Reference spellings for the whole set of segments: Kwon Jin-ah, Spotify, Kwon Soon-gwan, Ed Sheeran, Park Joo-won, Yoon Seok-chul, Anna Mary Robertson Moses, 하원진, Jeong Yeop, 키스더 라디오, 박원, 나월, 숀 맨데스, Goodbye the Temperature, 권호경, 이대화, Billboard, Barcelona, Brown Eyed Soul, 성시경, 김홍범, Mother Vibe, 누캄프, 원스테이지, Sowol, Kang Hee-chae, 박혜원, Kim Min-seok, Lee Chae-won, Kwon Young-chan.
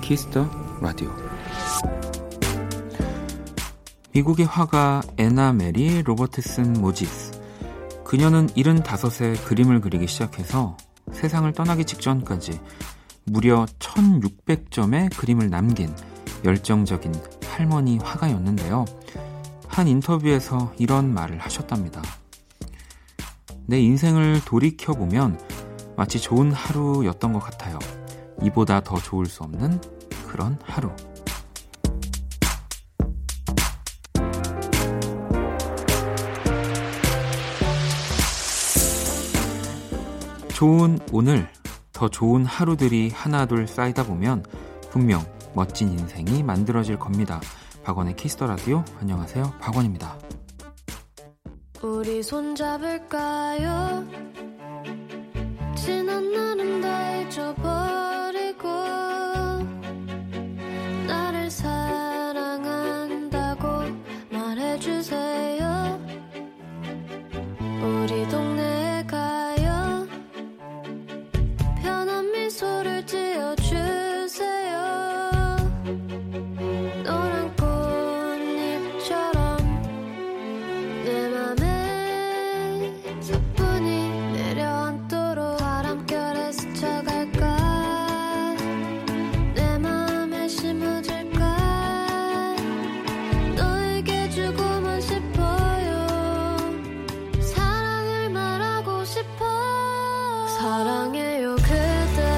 키스더 라디오. 미국의 화가 애나 메리 로버트슨 모지스. 그녀는 75세 그림을 그리기 시작해서 세상을 떠나기 직전까지 무려 1600점의 그림을 남긴 열정적인 할머니 화가였는데요. 한 인터뷰에서 이런 말을 하셨답니다. 내 인생을 돌이켜보면 마치 좋은 하루였던 것 같아요. 이보다 더 좋을 수 없는 그런 하루. 좋은 오늘, 더 좋은 하루들이 하나둘 쌓이다 보면 분명 멋진 인생이 만들어질 겁니다. 박원의 키스더 라디오. 안녕하세요, 박원입니다. 우리 손잡을까요? 지난 날은 다 잊어버리고 나를 사랑한다고 말해주세요. 우리 동네에 가요. 편한 미소를 지어주세요. 노란 꽃잎처럼 내 맘에 사뿐히 내려앉도록 바람결에 스쳐갈까. 내 맘에 심어질까. 너에게 주고만 싶어요. 사랑을 말하고 싶어. 사랑해요 그대.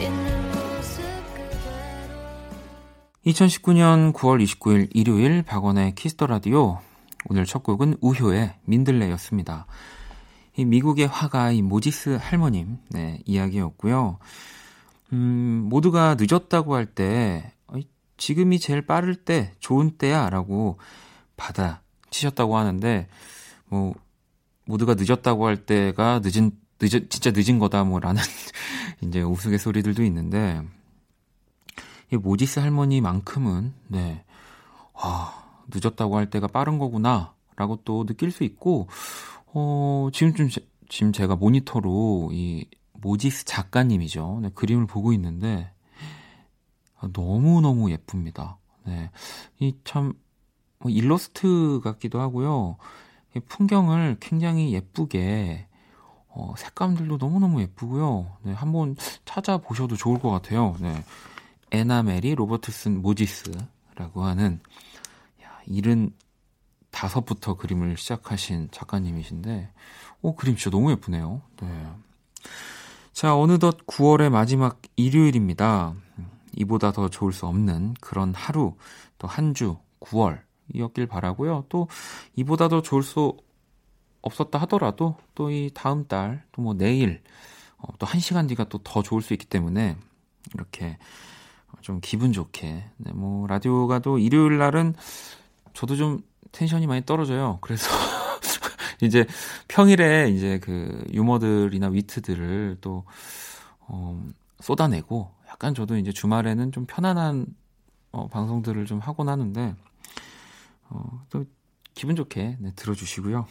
있는 모습 그대로. 2019년 9월 29일 일요일 박원의 키스더 라디오. 오늘 첫 곡은 우효의 민들레였습니다. 이 미국의 화가 이 모지스 할머님 이야기였고요. 모두가 늦었다고 할 때 지금이 제일 빠를 때 좋은 때야 라고 받아치셨다고 하는데, 뭐 모두가 늦었다고 할 때가 진짜 늦은 거다 뭐라는 이제 우스갯소리들도 있는데, 이 모지스 할머니만큼은 늦었다고 할 때가 빠른 거구나 라고 또 느낄 수 있고, 지금 제가 모니터로 이 모지스 작가님이죠. 그림을 보고 있는데 너무너무 예쁩니다. 이 참 일러스트 같기도 하고요. 이 풍경을 굉장히 예쁘게 색감들도 너무너무 예쁘고요. 한번 찾아보셔도 좋을 것 같아요. 애나 메리 로버트슨 모지스라고 하는 75부터 그림을 시작하신 작가님이신데, 그림 진짜 너무 예쁘네요. 자, 어느덧 9월의 마지막 일요일입니다. 이보다 더 좋을 수 없는 그런 하루, 또 한 주 9월이었길 바라고요. 또 이보다 더 좋을 수 없었다 하더라도 또 이 다음 달, 또 뭐 내일, 또 한 시간 뒤가 또 더 좋을 수 있기 때문에 이렇게 좀 기분 좋게, 뭐 라디오가 또 일요일 날은 저도 좀 텐션이 많이 떨어져요. 그래서 이제 평일에 이제 그 유머들이나 위트들을 또 쏟아내고, 약간 저도 이제 주말에는 좀 편안한 방송들을 좀 하곤 하는데, 또 기분 좋게 들어주시고요.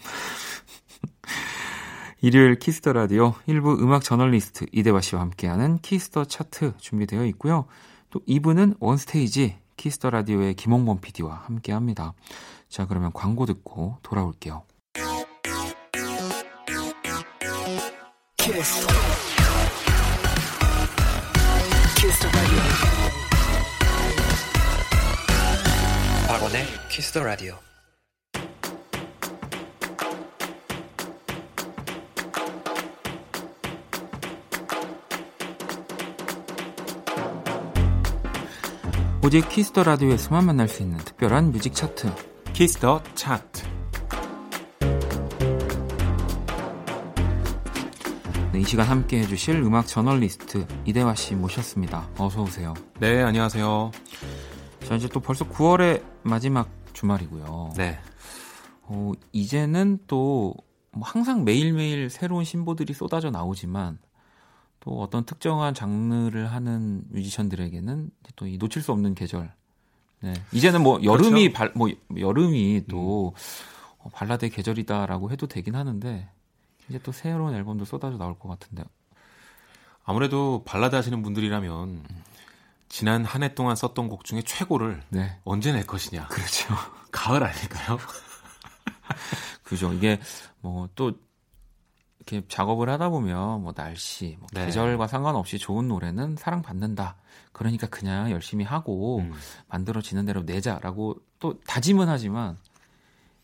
일요일 키스더 라디오 1부 음악 저널리스트 이대화 씨와 함께하는 키스더 차트 준비되어 있고요. 또 2부는 원스테이지 키스더 라디오의 김홍범 PD와 함께합니다. 자, 그러면 광고 듣고 돌아올게요. 키스더 라디오. 박원의 키스더 라디오. 오직 키스더 라디오에서만 만날 수 있는 특별한 뮤직 차트, 키스더 차트. 이 시간 함께 해주실 음악 저널리스트 이대화 씨 모셨습니다. 어서 오세요. 네, 안녕하세요. 자, 이제 또 벌써 9월의 마지막 주말이고요. 네. 이제는 또 항상 매일매일 새로운 신보들이 쏟아져 나오지만, 또 어떤 특정한 장르를 하는 뮤지션들에게는 또 이 놓칠 수 없는 계절, 네. 이제는 뭐 여름이 그렇죠? 여름이 또 발라드의 계절이다라고 해도 되긴 하는데 이제 또 새로운 앨범도 쏟아져 나올 것 같은데 아무래도 발라드 하시는 분들이라면 지난 한 해 동안 썼던 곡 중에 최고를 네. 언제 낼 것이냐. 그렇죠. 가을 아닐까요? 그죠. 이게 뭐 또 이렇게 작업을 하다 보면 뭐 날씨, 뭐 네. 계절과 상관없이 좋은 노래는 사랑받는다. 그러니까 그냥 열심히 하고 만들어지는 대로 내자라고 또 다짐은 하지만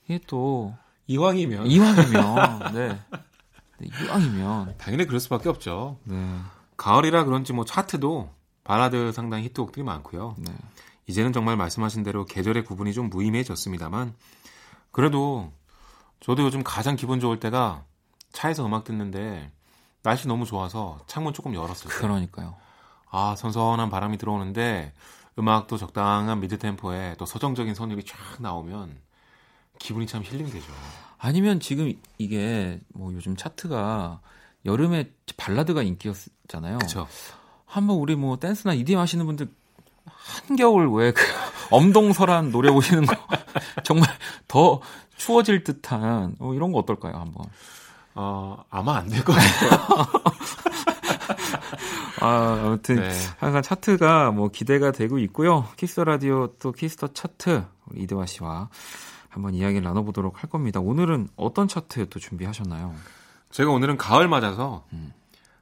이게 또 이왕이면 네, 이왕이면 당연히 그럴 수밖에 없죠. 네. 가을이라 그런지 뭐 차트도 발라드 상당히 히트곡들이 많고요. 네. 이제는 정말 말씀하신 대로 계절의 구분이 좀 무의미해졌습니다만 그래도 저도 요즘 가장 기분 좋을 때가 차에서 음악 듣는데 날씨 너무 좋아서 창문 조금 열었을 때 그러니까요. 아 선선한 바람이 들어오는데 음악도 적당한 미드 템포에 또 서정적인 선율이 쫙 나오면 기분이 참 힐링이 되죠. 아니면 지금 이게 뭐 요즘 차트가 여름에 발라드가 인기였잖아요. 그렇죠. 한번 우리 뭐 댄스나 EDM 하시는 분들 한겨울 왜 그 엄동설한 노래 보시는 거 정말 더 추워질 듯한 이런 거 어떨까요 한번? 아마 안 될 것 같아요. 아무튼 네. 항상 차트가 뭐 기대가 되고 있고요. 키스 라디오 또 키스 더 차트 우리 이대화 씨와 한번 이야기를 나눠보도록 할 겁니다. 오늘은 어떤 차트 또 준비하셨나요? 제가 오늘은 가을 맞아서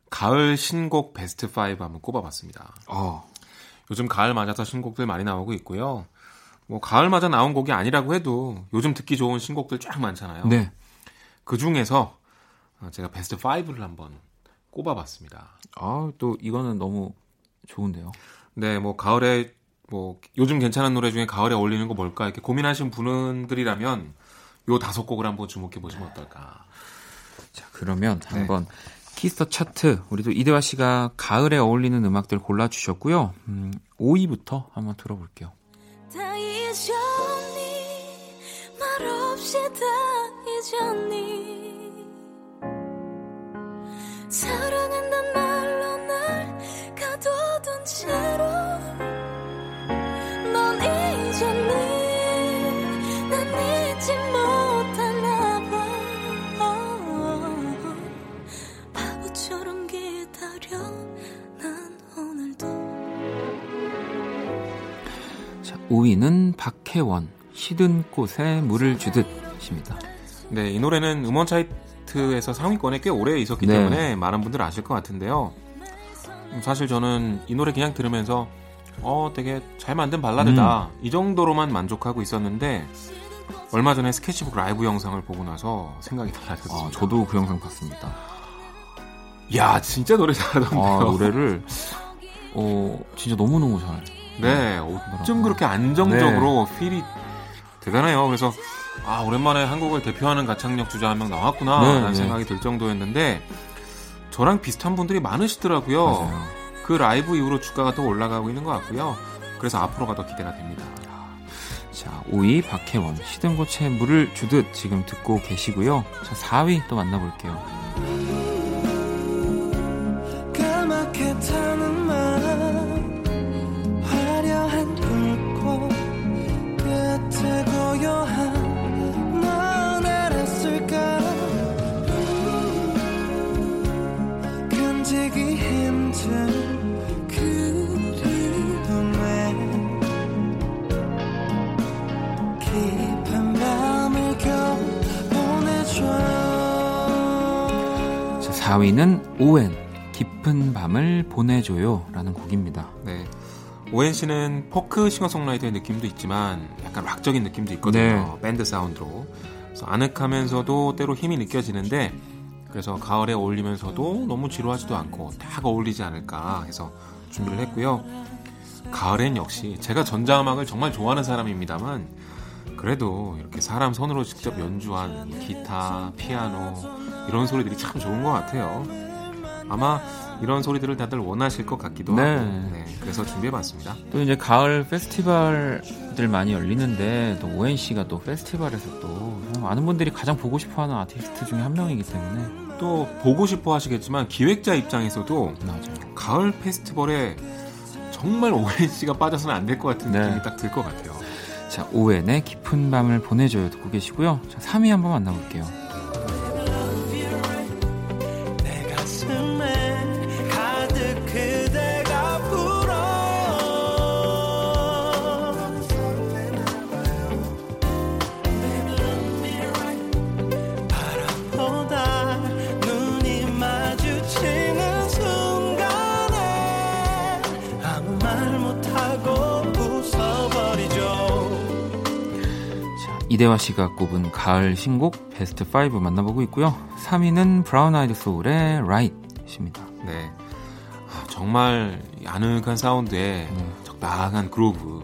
가을 신곡 베스트 5 한번 꼽아봤습니다. 요즘 가을 맞아서 신곡들 많이 나오고 있고요. 뭐 가을 맞아 나온 곡이 아니라고 해도 요즘 듣기 좋은 신곡들 쫙 많잖아요. 네. 그 중에서 제가 베스트 5를 한번 꼽아봤습니다. 아, 또 이거는 너무 좋은데요. 네, 뭐 가을에 뭐 요즘 괜찮은 노래 중에 가을에 어울리는 거 뭘까 이렇게 고민하신 분들이라면 요 5곡을 한번 주목해 보시면 어떨까. 자, 그러면 한번. 네. 키스터 차트 우리도 이대화 씨가 가을에 어울리는 음악들 골라주셨고요. 5위부터 한번 들어볼게요. 다 잊었니 말없이 다 잊었니 사랑한단 말로 날 가둬둔 채로 넌 잊었니 난 잊지 못하나 자, 5위는 박혜원 시든 꽃에 물을 주듯입니다. 네, 이 노래는 음원 차이트에서 상위권에 꽤 오래 있었기 네. 때문에 많은 분들 아실 것 같은데요. 사실 저는 이 노래 그냥 들으면서 되게 잘 만든 발라드다 이 정도로만 만족하고 있었는데 얼마 전에 스케치북 라이브 영상을 보고 나서 생각이 달라졌습니다. 저도 그 영상 봤습니다. 야, 진짜 노래 잘하던데요. 노래를 진짜 너무너무 잘. 네, 어쩜 그렇게 안정적으로 네. 필이 대단해요. 그래서 오랜만에 한국을 대표하는 가창력 주자 한 명 나왔구나 네, 라는 네. 생각이 들 정도였는데 저랑 비슷한 분들이 많으시더라고요. 맞아요. 그 라이브 이후로 주가가 또 올라가고 있는 것 같고요. 그래서 앞으로가 더 기대가 됩니다. 자, 5위 박혜원 시든 꽃에 물을 주듯 지금 듣고 계시고요. 자, 4위 또 만나볼게요. 자, 4위는 오웬 깊은 밤을 보내줘요 라는 곡입니다. 네, 오엔 씨는 포크 싱어송라이터의 느낌도 있지만 약간 락적인 느낌도 있거든요. 네. 밴드 사운드로 그래서 아늑하면서도 때로 힘이 느껴지는데 그래서 가을에 어울리면서도 너무 지루하지도 않고 딱 어울리지 않을까 해서 준비를 했고요. 가을엔 역시 제가 전자음악을 정말 좋아하는 사람입니다만 그래도 이렇게 사람 손으로 직접 연주한 기타, 피아노 이런 소리들이 참 좋은 것 같아요. 아마 이런 소리들을 다들 원하실 것 같기도 네. 하고 네, 그래서 준비해봤습니다. 또 이제 가을 페스티벌들 많이 열리는데 또 ONC가 또 페스티벌에서 또 많은 분들이 가장 보고 싶어하는 아티스트 중에 한 명이기 때문에 또 보고 싶어 하시겠지만 기획자 입장에서도 맞아요. 가을 페스티벌에 정말 오웬 씨가 빠져서는 안 될 것 같은 느낌이 딱 들 것 같아요. 자, 오웬의 깊은 밤을 보내줘요 듣고 계시고요. 자, 3위 한번 만나볼게요. 이대화 씨가 꼽은 가을 신곡 베스트 5 만나보고 있고요. 3위는 브라운 아이드 소울의 Right입니다. 네, 아, 정말 아늑한 사운드에 적당한 그루브,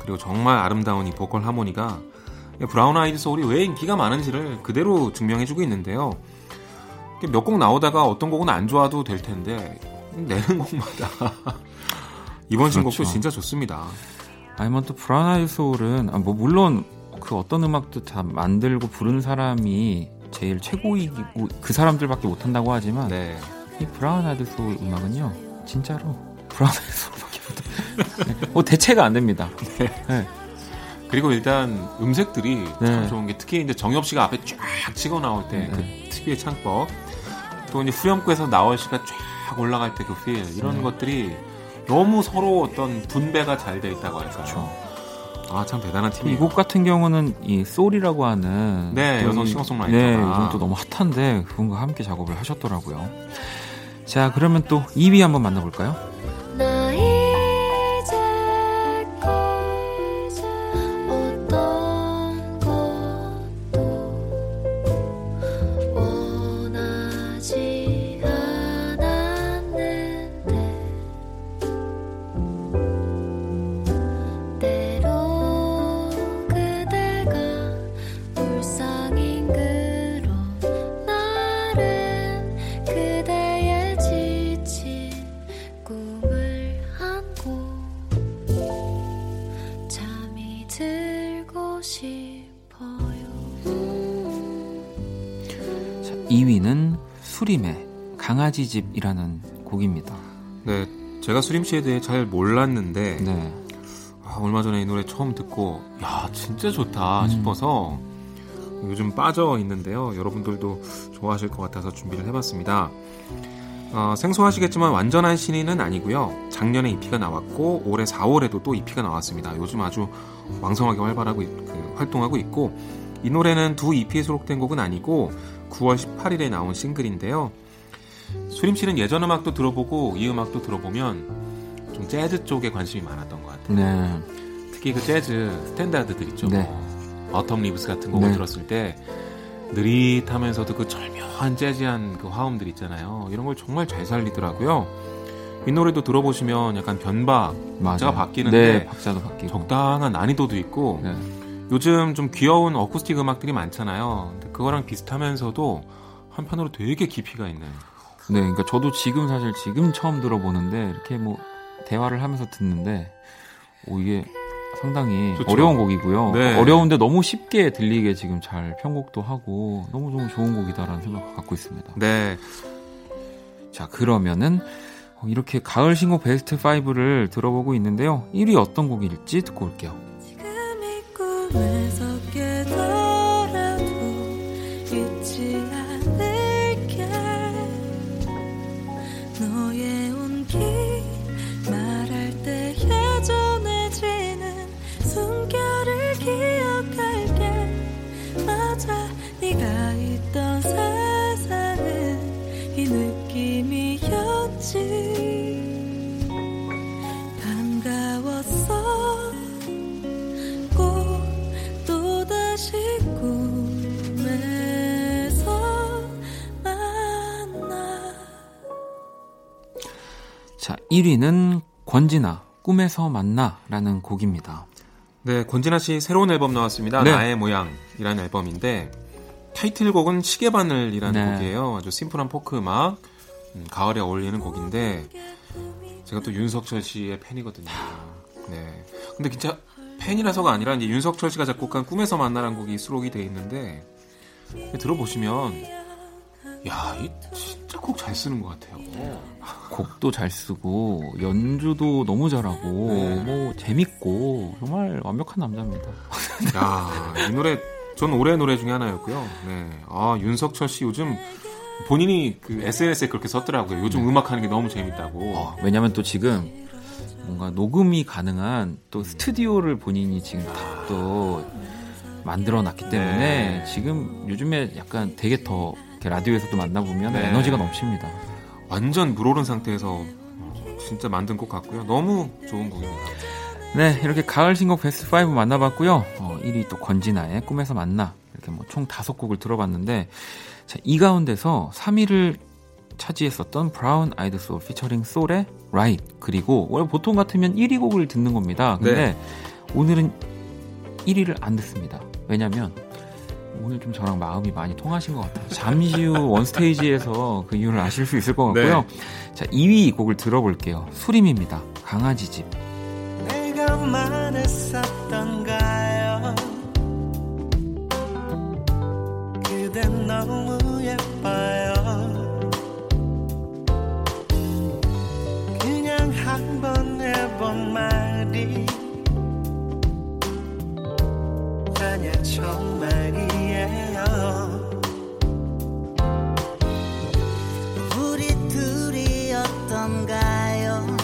그리고 정말 아름다운 이 보컬 하모니가 브라운 아이드 소울이 왜 인기가 많은지를 그대로 증명해주고 있는데요. 몇 곡 나오다가 어떤 곡은 안 좋아도 될 텐데 내는 곡마다 이번 신곡도 그렇죠. 진짜 좋습니다. 아니면 또 브라운 아이드 소울은 뭐 물론 그 어떤 음악도 다 만들고 부르는 사람이 제일 최고이고 그 사람들밖에 못한다고 하지만 네. 이 브라운 아이드 소울 음악은요 진짜로 브라운 아이드 소울밖에 못합니다. 뭐 대체가 안 됩니다. 네. 네. 그리고 일단 음색들이 네. 참 좋은 게 특히 이제 정엽 씨가 앞에 쫙 치고 나올 때 그 특유의 창법, 또 이제 후렴구에서 나월 씨가 쫙 올라갈 때 그 필, 이런 것들이 너무 서로 어떤 분배가 잘 돼 있다고 할까요? 그렇죠. 아, 참 대단한 팀이에요. 이 곡 같은 경우는 이 소울이라고 하는 여성 싱어송라이터. 네, 요즘 또 너무 핫한데 그분과 함께 작업을 하셨더라고요. 자, 그러면 또 2위 한번 만나볼까요? 강아지집이라는 곡입니다. 네, 제가 수림 씨에 대해 잘 몰랐는데 아, 얼마 전에 이 노래 처음 듣고 야 진짜 좋다 싶어서 요즘 빠져 있는데요. 여러분들도 좋아하실 것 같아서 준비를 해봤습니다. 생소하시겠지만 완전한 신인은 아니고요. 작년에 EP가 나왔고 올해 4월에도 또 EP가 나왔습니다. 요즘 아주 왕성하게 활동하고 있고 이 노래는 두 EP에 수록된 곡은 아니고 9월 18일에 나온 싱글인데요. 수림 씨는 예전 음악도 들어보고 이 음악도 들어보면 좀 재즈 쪽에 관심이 많았던 것 같아요. 네. 특히 그 재즈 스탠다드들 있죠. 네. 뭐, 어텀 리브스 같은 곡을 들었을 때 느릿하면서도 그 절묘한 재즈한 그 화음들 있잖아요. 이런 걸 정말 잘 살리더라고요. 이 노래도 들어보시면 약간 박자가 바뀌는데 박자도 바뀌고 적당한 난이도도 있고 요즘 좀 귀여운 어쿠스틱 음악들이 많잖아요. 근데 그거랑 비슷하면서도 한편으로 되게 깊이가 있는. 네, 그러니까 저도 지금 처음 들어보는데 이렇게 뭐 대화를 하면서 듣는데 이게 상당히 좋죠. 어려운 곡이고요. 네. 어려운데 너무 쉽게 들리게 지금 잘 편곡도 하고 너무 좋은 곡이다라는 생각을 갖고 있습니다. 네. 자, 그러면은 이렇게 가을 신곡 베스트 5를 들어보고 있는데요. 1위 어떤 곡일지 듣고 올게요. 지금 이 꿈에서 자, 1위는 권진아 꿈에서 만나라는 곡입니다. 네, 권진아 씨 새로운 앨범 나왔습니다. 네. 나의 모양이라는 앨범인데 타이틀곡은 시계바늘이라는 곡이에요. 아주 심플한 포크 음악, 가을에 어울리는 곡인데 제가 또 윤석철 씨의 팬이거든요. 네, 근데 진짜 팬이라서가 아니라 이제 윤석철 씨가 작곡한 꿈에서 만나라는 곡이 수록이 돼 있는데 들어보시면 야, 이 진짜 곡 잘 쓰는 것 같아요. 곡도 잘 쓰고 연주도 너무 잘하고 뭐 재밌고 정말 완벽한 남자입니다. 야, 이 노래 전 올해 노래 중에 하나였고요. 네, 아 윤석철 씨 요즘 본인이 그 SNS에 그렇게 썼더라고요. 요즘 네. 음악하는 게 너무 재밌다고. 왜냐면 또 지금 뭔가 녹음이 가능한 또 스튜디오를 본인이 지금 다 또 만들어놨기 때문에 네. 지금 요즘에 약간 되게 더 라디오에서도 만나보면 네. 에너지가 넘칩니다. 완전 물오른 상태에서 진짜 만든 곡 같고요. 너무 좋은 곡입니다. 네, 이렇게 가을 신곡 베스트 5 만나봤고요. 1위 또 권진아의 꿈에서 만나 이렇게 뭐 총 5곡을 들어봤는데 자, 이 가운데서 3위를 차지했었던 브라운 아이드 소울 피처링 소울의 라이트 그리고 원래 보통 같으면 1위 곡을 듣는 겁니다. 근데 네. 오늘은 1위를 안 듣습니다. 왜냐면 오늘 좀 저랑 마음이 많이 통하신 것 같아요. 잠시 후 원스테이지에서 그 이유를 아실 수 있을 것 같고요. 네. 자, 2위 이 곡을 들어볼게요. 수림입니다. 강아지 집. 내가 말했었던가요? 그댄 너무 예뻐요. 그냥 한번 해본 말이 아니야 정말이에요. 우리 둘이 어떤가요?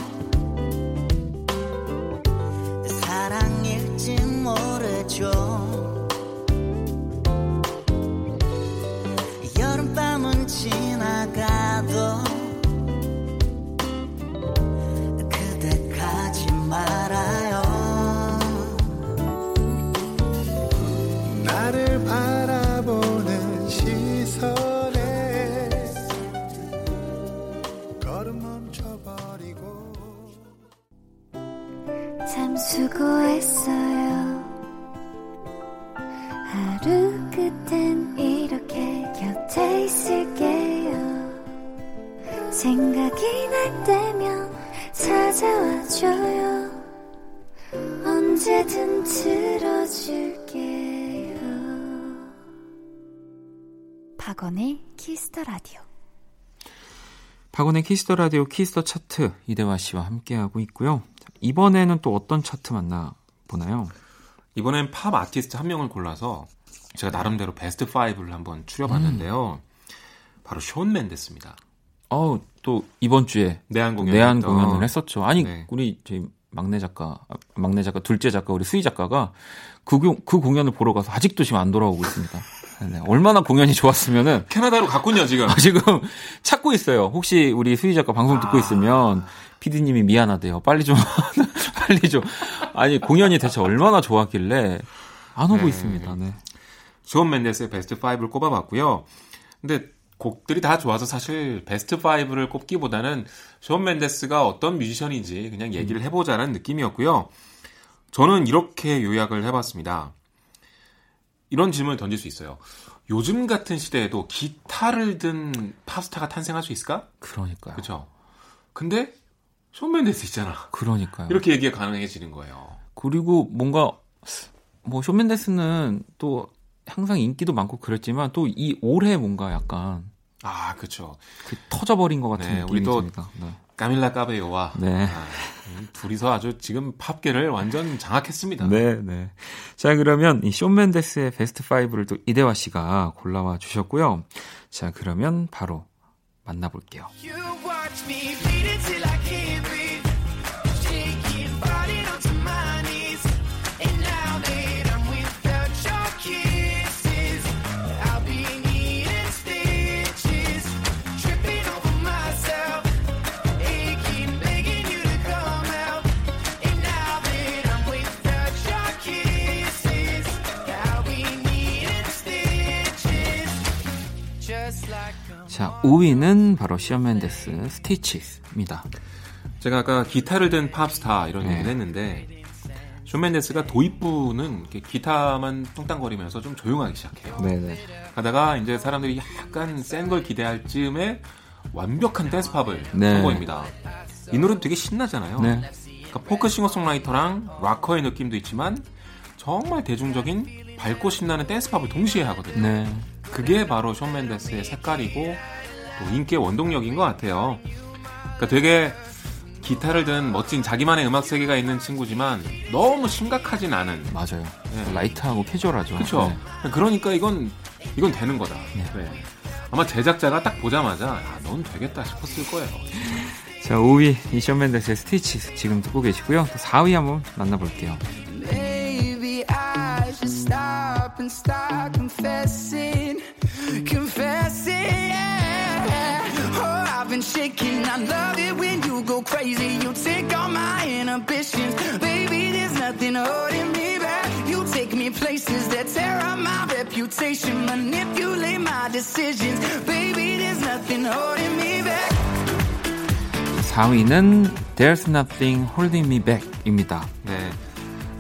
사랑일지 모르죠. 여름밤은 지나가도 그대 가지 말아요. 나를 바라보는 시선에 걸음 멈춰버리고 참 수고했어요. 하루 끝엔 이렇게 곁에 있을게요. 생각이 날 때면 찾아와줘요. 언제든 들어줄게. 박원의 키스터 라디오. 박원의 키스터 라디오 키스터 차트 이대화 씨와 함께하고 있고요. 이번에는 또 어떤 차트 만나보나요? 이번엔 팝 아티스트 한 명을 골라서 제가 나름대로 베스트 5를 한번 추려봤는데요. 바로 숀 맨데스입니다. 또 이번 주에 내한 공연을 했었죠. 아니 네. 우리 저희 둘째 작가 우리 수희 작가가 그 공연을 보러 가서 아직도 지금 안 돌아오고 있습니다. 네, 얼마나 공연이 좋았으면은 캐나다로 갔군요 지금. 지금 찾고 있어요. 혹시 우리 수희 작가 방송 듣고 있으면 PD님이 미안하대요. 빨리 좀. 아니 공연이 대체 얼마나 좋았길래 안 오고 있습니다. 네. 존 맨데스의 베스트 5를 꼽아봤고요. 근데 곡들이 다 좋아서 사실 베스트 5를 꼽기보다는 존 맨데스가 어떤 뮤지션인지 그냥 얘기를 해보자는 느낌이었고요. 저는 이렇게 요약을 해봤습니다. 이런 질문을 던질 수 있어요. 요즘 같은 시대에도 기타를 든 팝스타가 탄생할 수 있을까? 그러니까요. 그렇죠. 근데 숀 맨데스 있잖아. 그러니까요. 이렇게 얘기가 가능해지는 거예요. 그리고 뭔가 뭐 숀 맨데스는 또 항상 인기도 많고 그랬지만 또 이 올해 뭔가 약간 그렇죠. 그 터져버린 것 같은 느낌이 듭니다. 네. 까밀라 까베요와 둘이서 아주 지금 팝계를 완전 장악했습니다. 네, 네. 자, 그러면 이 숀 맨데스의 베스트 5를 또 이대화 씨가 골라와 주셨고요. 자, 그러면 바로 만나볼게요. 자, 5위는 바로 숀 맨데스 스티치스입니다. 제가 아까 기타를 든 팝스타 이런 얘기를 했는데 숀 맨데스가 도입부는 이렇게 기타만 뚱땅거리면서 좀 조용하게 시작해요. 네네. 하다가 이제 사람들이 약간 센 걸 기대할 즈음에 완벽한 댄스팝을 선보입니다. 이 노래는 되게 신나잖아요. 네. 그러니까 포크 싱어송라이터랑 락커의 느낌도 있지만 정말 대중적인 밝고 신나는 댄스팝을 동시에 하거든요. 네. 그게 바로 숀 맨데스의 색깔이고 또 인기의 원동력인 것 같아요. 그러니까 되게 기타를 든 멋진 자기만의 음악 세계가 있는 친구지만 너무 심각하진 않은. 맞아요. 네. 라이트하고 캐주얼하죠. 그렇죠. 네. 그러니까 이건 되는 거다. 네. 네. 아마 제작자가 딱 보자마자 야, 넌 되겠다 싶었을 거예요. 자, 5위 숀 맨데스의 스티치 지금 듣고 계시고요. 또 4위 한번 만나볼게요. Maybe I should stop and start confessing yeah. Oh, I've been shaking. I love it when you go crazy. You take all my inhibitions. Baby, there's nothing holding me back. You take me places that tear up my reputation. Manipulate my decisions. Baby, there's nothing holding me back. 4위는 There's Nothing Holding Me Back입니다. 네,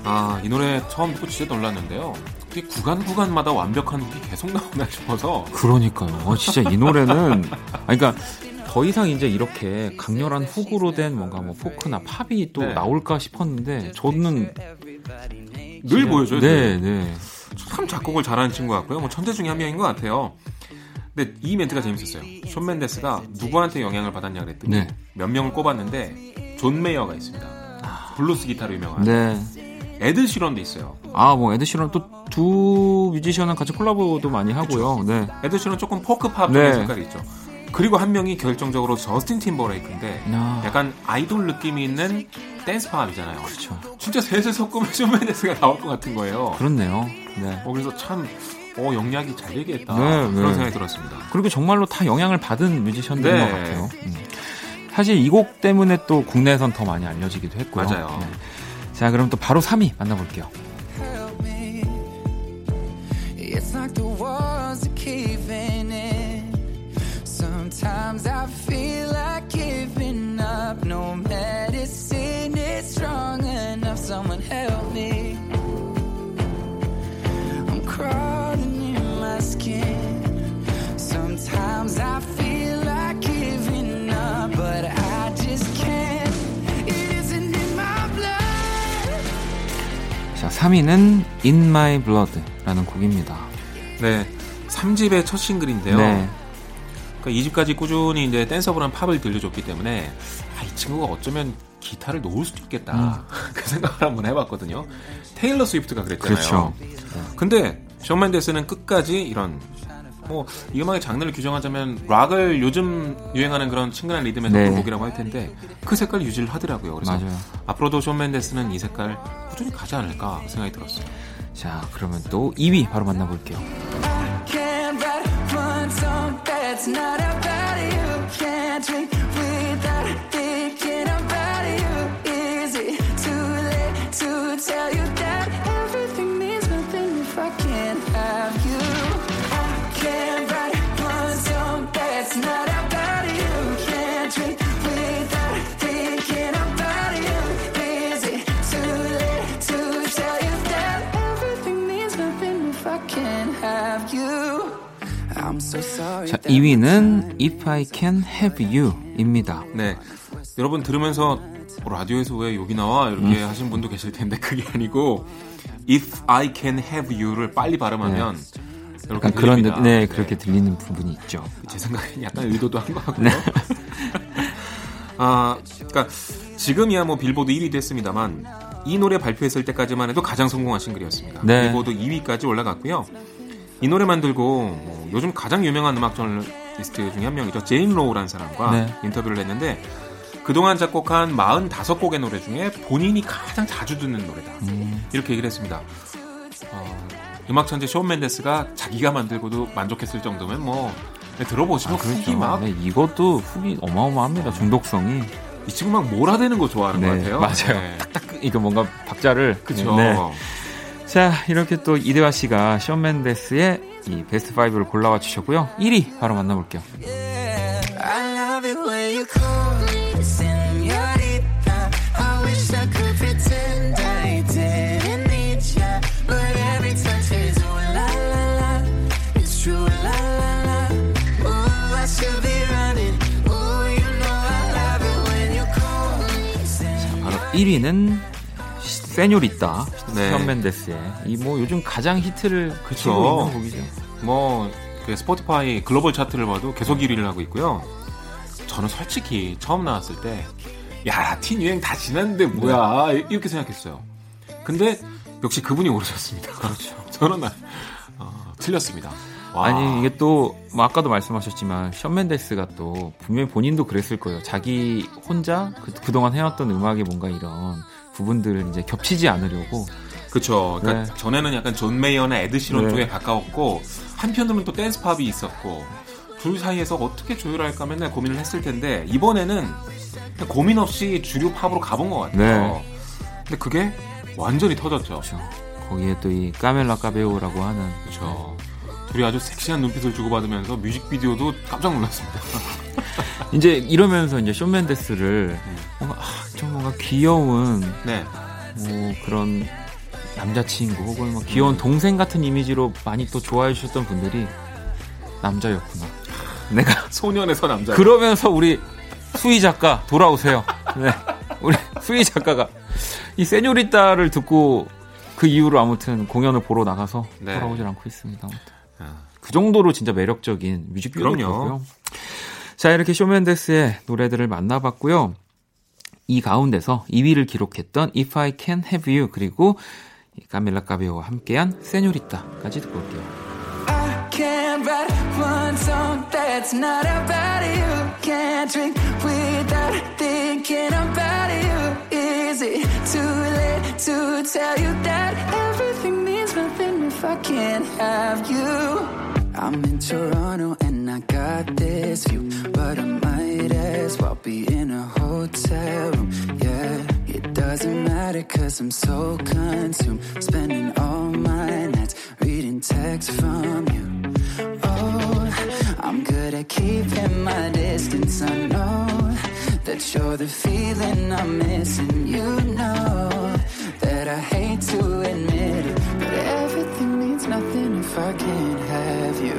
아, 이 노래 처음 듣고 진짜 놀랐는데요. 특히 구간마다 완벽한 훅이 계속 나오나 싶어서. 그러니까요. 진짜 이 노래는 그러니까 더 이상 이제 이렇게 강렬한 훅으로 된 뭔가 뭐 포크나 팝이 또 네. 나올까 싶었는데 저는 늘 보여줘요. 네, 네. 참 작곡을 잘하는 친구 같고요. 뭐 천재 중에 한 명인 것 같아요. 근데 이 멘트가 재밌었어요. 숀 맨데스가 누구한테 영향을 받았냐 그랬더니 네. 몇 명을 꼽았는데 존 메이어가 있습니다. 블루스 기타로 유명한. 네. 에드 시런도 있어요. 아, 뭐 에드 시런 또 두 뮤지션은 같이 콜라보도 많이 하고요. 네. 에드 시런 조금 포크팝 네. 쪽의 색깔이 있죠. 그리고 한 명이 결정적으로 저스틴 팀버레이크인데 약간 아이돌 느낌이 있는 댄스팝이잖아요. 그렇죠. 진짜 셋을 섞으면 숀 맨데스가 나올 것 같은 거예요. 그렇네요. 네. 그래서 참. 영향이 잘 얘기했다. 네, 그런 네. 생각이 들었습니다. 그리고 정말로 다 영향을 받은 뮤지션들인 네. 것 같아요. 사실 이 곡 때문에 또 국내에선 더 많이 알려지기도 했고요. 맞아요. 네. 자, 그럼 또 바로 3위 만나볼게요. Sometimes I feel like giving up, but I just can't. It isn't in my blood. 자, 3위는 In My Blood라는 곡입니다. 네, 3집의 첫 싱글인데요. 네. 그러니까 2집까지 꾸준히 이제 댄서블한 팝을 들려줬기 때문에 이 친구가 어쩌면 기타를 놓을 수도 있겠다. 그 생각을 한번 해봤거든요. 테일러 스위프트가 그랬잖아요. 그렇죠. 근데 숀 맨데스는 끝까지 이런 이 음악의 장르를 규정하자면 락을 요즘 유행하는 그런 친근한 리듬의 곡이라고 할 텐데 그 색깔 유지를 하더라고요. 그래서 맞아요. 앞으로도 숀 맨데스는 이 색깔 꾸준히 가지 않을까 생각이 들었어요. 자, 그러면 또 2위 바로 만나볼게요. 자, 2위는 If I Can Have You입니다. 네, 여러분 들으면서 라디오에서 왜 여기 나와? 이렇게 하신 분도 계실 텐데 그게 아니고 If I Can Have You를 빨리 발음하면 네. 이렇게 그런 네, 그렇게 들리는 부분이 있죠. 제 생각엔 약간 의도도 한 것 같고요. 네. 아, 그러니까 지금이야 뭐 빌보드 1위도 했습니다만 이 노래 발표했을 때까지만 해도 가장 성공한 싱글이었습니다. 네. 빌보드 2위까지 올라갔고요. 이 노래 만들고 요즘 가장 유명한 음악 저널리스트 중에 한 명이죠. 제인 로우라는 사람과 네. 인터뷰를 했는데 그동안 작곡한 45곡의 노래 중에 본인이 가장 자주 듣는 노래다. 이렇게 얘기를 했습니다. 음악 천재 숀 맨데스가 자기가 만들고도 만족했을 정도면 들어보시면 그렇죠. 네, 이것도 훅이 어마어마합니다. 중독성이. 이 친구 막 몰아대는 거 좋아하는 네, 것 같아요. 맞아요. 네. 딱딱 이거 뭔가 박자를. 그렇죠. 네. 자, 이렇게 또 이대화 씨가 숀 맨데스의 이 베스트 5를 골라와 주셨고요. 1위 바로 만나볼게요. 자, 바로 1위는 세뇨리타 숀 맨데스의 요즘 가장 히트를 치고 있는 곡이죠. 그 스포티파이 글로벌 차트를 봐도 계속 1위를 하고 있고요. 저는 솔직히 처음 나왔을 때 야, 틴 유행 다 지났는데 뭐야 이렇게 생각했어요. 근데 역시 그분이 오르셨습니다. 그렇죠. 저는 틀렸습니다. 와. 아니 이게 또 뭐 아까도 말씀하셨지만 션 맨데스가 또 분명히 본인도 그랬을 거예요. 자기 혼자 그동안 해왔던 음악의 뭔가 이런 부분들을 이제 겹치지 않으려고. 그렇죠. 그러니까 네. 전에는 약간 존 메이어나 에드 시런 네. 쪽에 가까웠고 한편으로는 또 댄스 팝이 있었고 둘 사이에서 어떻게 조율할까 맨날 고민을 했을 텐데 이번에는 고민 없이 주류 팝으로 가본 것 같아요. 네. 근데 그게 완전히 터졌죠. 그렇죠. 거기에 또 이 까멜라 까베오라고 하는 그렇죠. 네. 둘이 아주 섹시한 눈빛을 주고받으면서 뮤직비디오도 깜짝 놀랐습니다. 이제 이러면서 이제 션 맨데스를 좀 뭔가 귀여운 네. 뭐 그런 남자친구 혹은 뭐 귀여운 동생 같은 이미지로 많이 또 좋아해 주셨던 분들이 남자였구나. 내가 소년에서 남자. 그러면서 우리 수희 작가 돌아오세요. 네. 우리 수희 작가가 이 세뇨리따를 듣고 그 이후로 아무튼 공연을 보러 나가서 네. 돌아오질 않고 있습니다. 아무튼. 그 정도로 진짜 매력적인 뮤직비디오였고요. 자, 이렇게 션 맨데스의 노래들을 만나봤고요. 이 가운데서 2위를 기록했던 If I Can Have You 그리고 카밀라 카베오와 함께한 세뇨리타까지 듣고 올게요. I can't write one song that's not about you. Can't drink without thinking about you. Is it too late to tell you that everything means nothing if I can't have you? I'm in Toronto and I got this view, but I might as well be in a hotel room, yeah. It doesn't matter cause I'm so consumed, spending all my nights reading texts from you. Oh, I'm good at keeping my distance, I know that you're the feeling I'm missing. You know that I hate to admit it, but everything means nothing if I can't have you.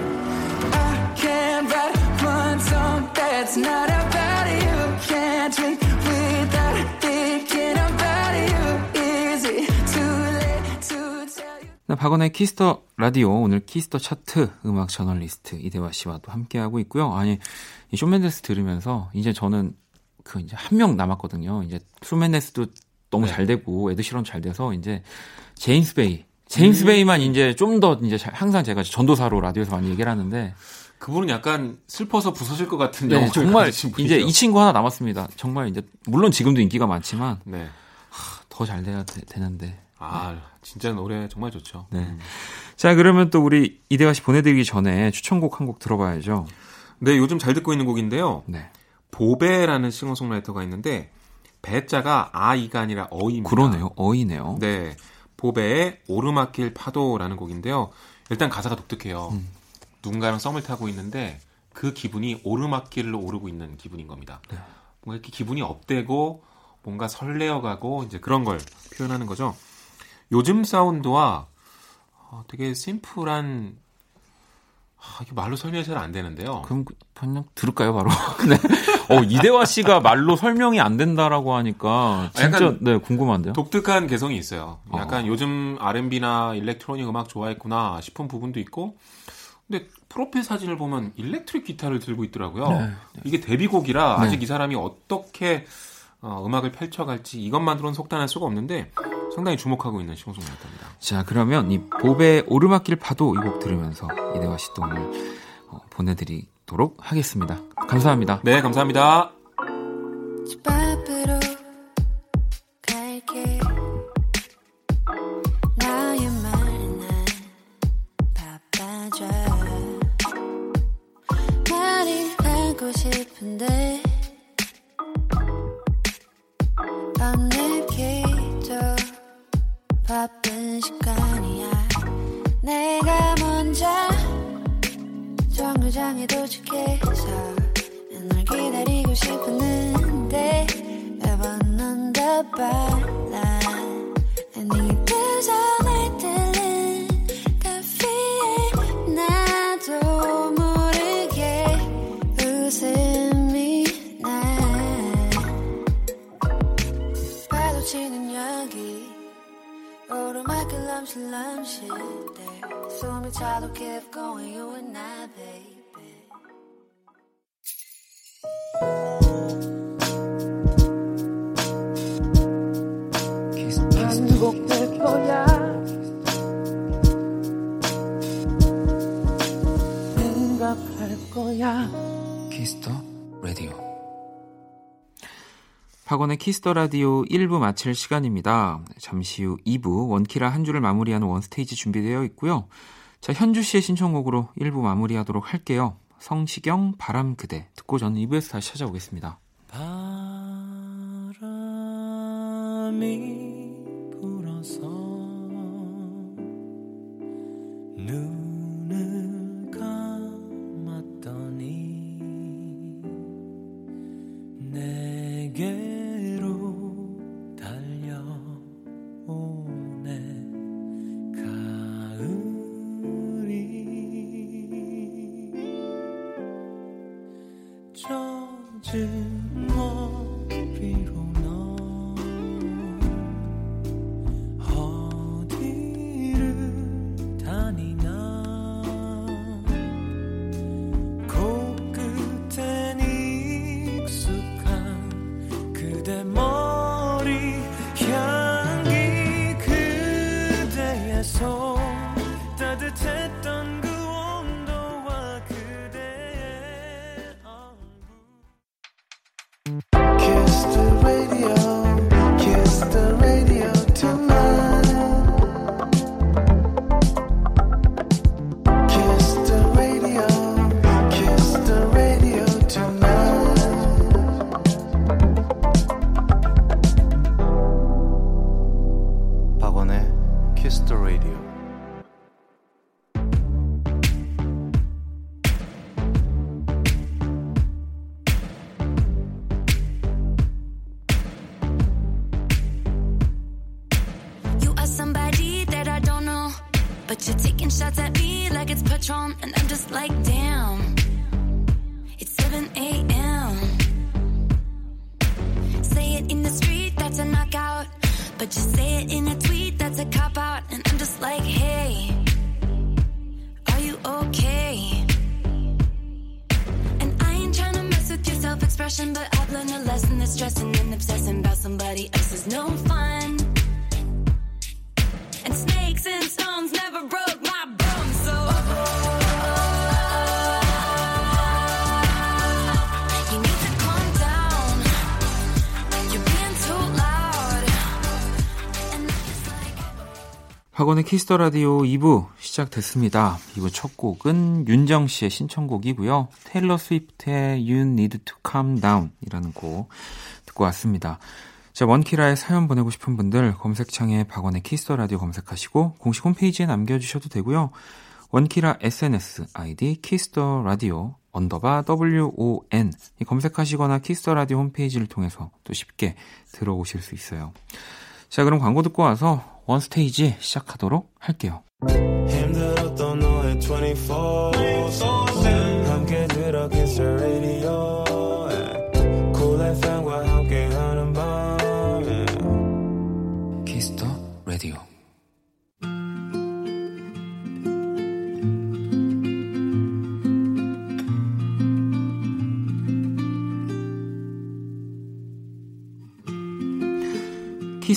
I can't write one song that's not about you. Can't drink without thinking about you. Is it too late to tell you? 박원의 키스터 라디오, 오늘 키스터 차트 음악 저널리스트 이대화 씨와도 함께하고 있고요. 아니, 이 션 맨데스 들으면서 이제 저는 그 이제 한 명 남았거든요. 이제 션 맨데스도 너무 네. 잘 되고 에드 시런 잘 돼서 이제 제임스 베이만 이제 좀 더 이제 항상 제가 전도사로 라디오에서 많이 얘기를 하는데 그분은 약간 슬퍼서 부서질 것 같은 네, 정말 이제 이 친구 하나 남았습니다. 정말 이제 물론 지금도 인기가 많지만 네. 더 잘 돼야 되는데 아 네. 진짜 노래 정말 좋죠. 네. 자 그러면 또 우리 이대화 씨 보내드리기 전에 추천곡 한 곡 들어봐야죠. 네 요즘 잘 듣고 있는 곡인데요. 네. 보배라는 싱어송라이터가 있는데 배자가 아이가 아니라 어이입니다. 그러네요. 어이네요. 네. 보배의 오르막길 파도라는 곡인데요. 일단 가사가 독특해요. 누군가랑 썸을 타고 있는데 그 기분이 오르막길로 오르고 있는 기분인 겁니다. 네. 뭔가 이렇게 기분이 업되고 뭔가 설레어가고 이제 그런 걸 표현하는 거죠. 요즘 사운드와 되게 심플한 이게 말로 설명이 잘 안 되는데요. 그럼 그냥 들을까요, 바로? 네. 이대화 씨가 말로 설명이 안 된다라고 하니까 진짜 네, 궁금한데요. 독특한 개성이 있어요. 약간 요즘 R&B나 일렉트로닉 음악 좋아했구나 싶은 부분도 있고 근데 프로필 사진을 보면 일렉트릭 기타를 들고 있더라고요. 네. 이게 데뷔곡이라 네. 아직 이 사람이 어떻게 음악을 펼쳐갈지 이것만으로는 속단할 수가 없는데 상당히 주목하고 있는 싱어송라이터입니다. 자 그러면 이 보배의 오르막길 파도 이 곡 들으면서 이대화 씨 또 오늘 보내드리도록 하겠습니다. 감사합니다. 네 감사합니다. Keep going, you and I. 거야. 키스 더 라디오. 박원의 키스 더 라디오 1부 마칠 시간입니다. 잠시 후 2부 원키라 한 주를 마무리하는 원스테이지 준비되어 있고요. 자, 현주 씨의 신청곡으로 1부 마무리하도록 할게요. 성시경 바람 그대 듣고 저는 2부에서 다시 찾아오겠습니다. 바람이 불어서 눈을 감았더니 내게로 달려오네 가을이 젖은 머리로 But you're taking shots at me like it's Patron, and I'm just like, damn, it's 7 a.m. Say it in the street, that's a knockout, but you say it in a tweet, that's a cop-out, and I'm just like, hey, are you okay? And I ain't trying to mess with your self-expression, but I've learned a lesson that's stressing and obsessing about somebody else is no fun. And snakes and stones never broke my bone, so you need to calm down. You're being too loud. And it's like... 박원의 키스 더 라디오 2부 시작됐습니다. 2부 첫 곡은 윤정 씨의 신청곡이고요. 테일러 스위프트의 You Need to Calm Down이라는 곡 듣고 왔습니다. 자, 원키라에 사연 보내고 싶은 분들 검색창에 박원의 키스더 라디오 검색하시고 공식 홈페이지에 남겨주셔도 되고요. 원키라 SNS 아이디 키스더 라디오 _ WON 검색하시거나 키스더 라디오 홈페이지를 통해서 또 쉽게 들어오실 수 있어요. 자, 그럼 광고 듣고 와서 원스테이지 시작하도록 할게요. 힘들었던 너의 24/7 함께 들어 키스 라디오 쿨 FM과 함께하는 밤 라디오. 키스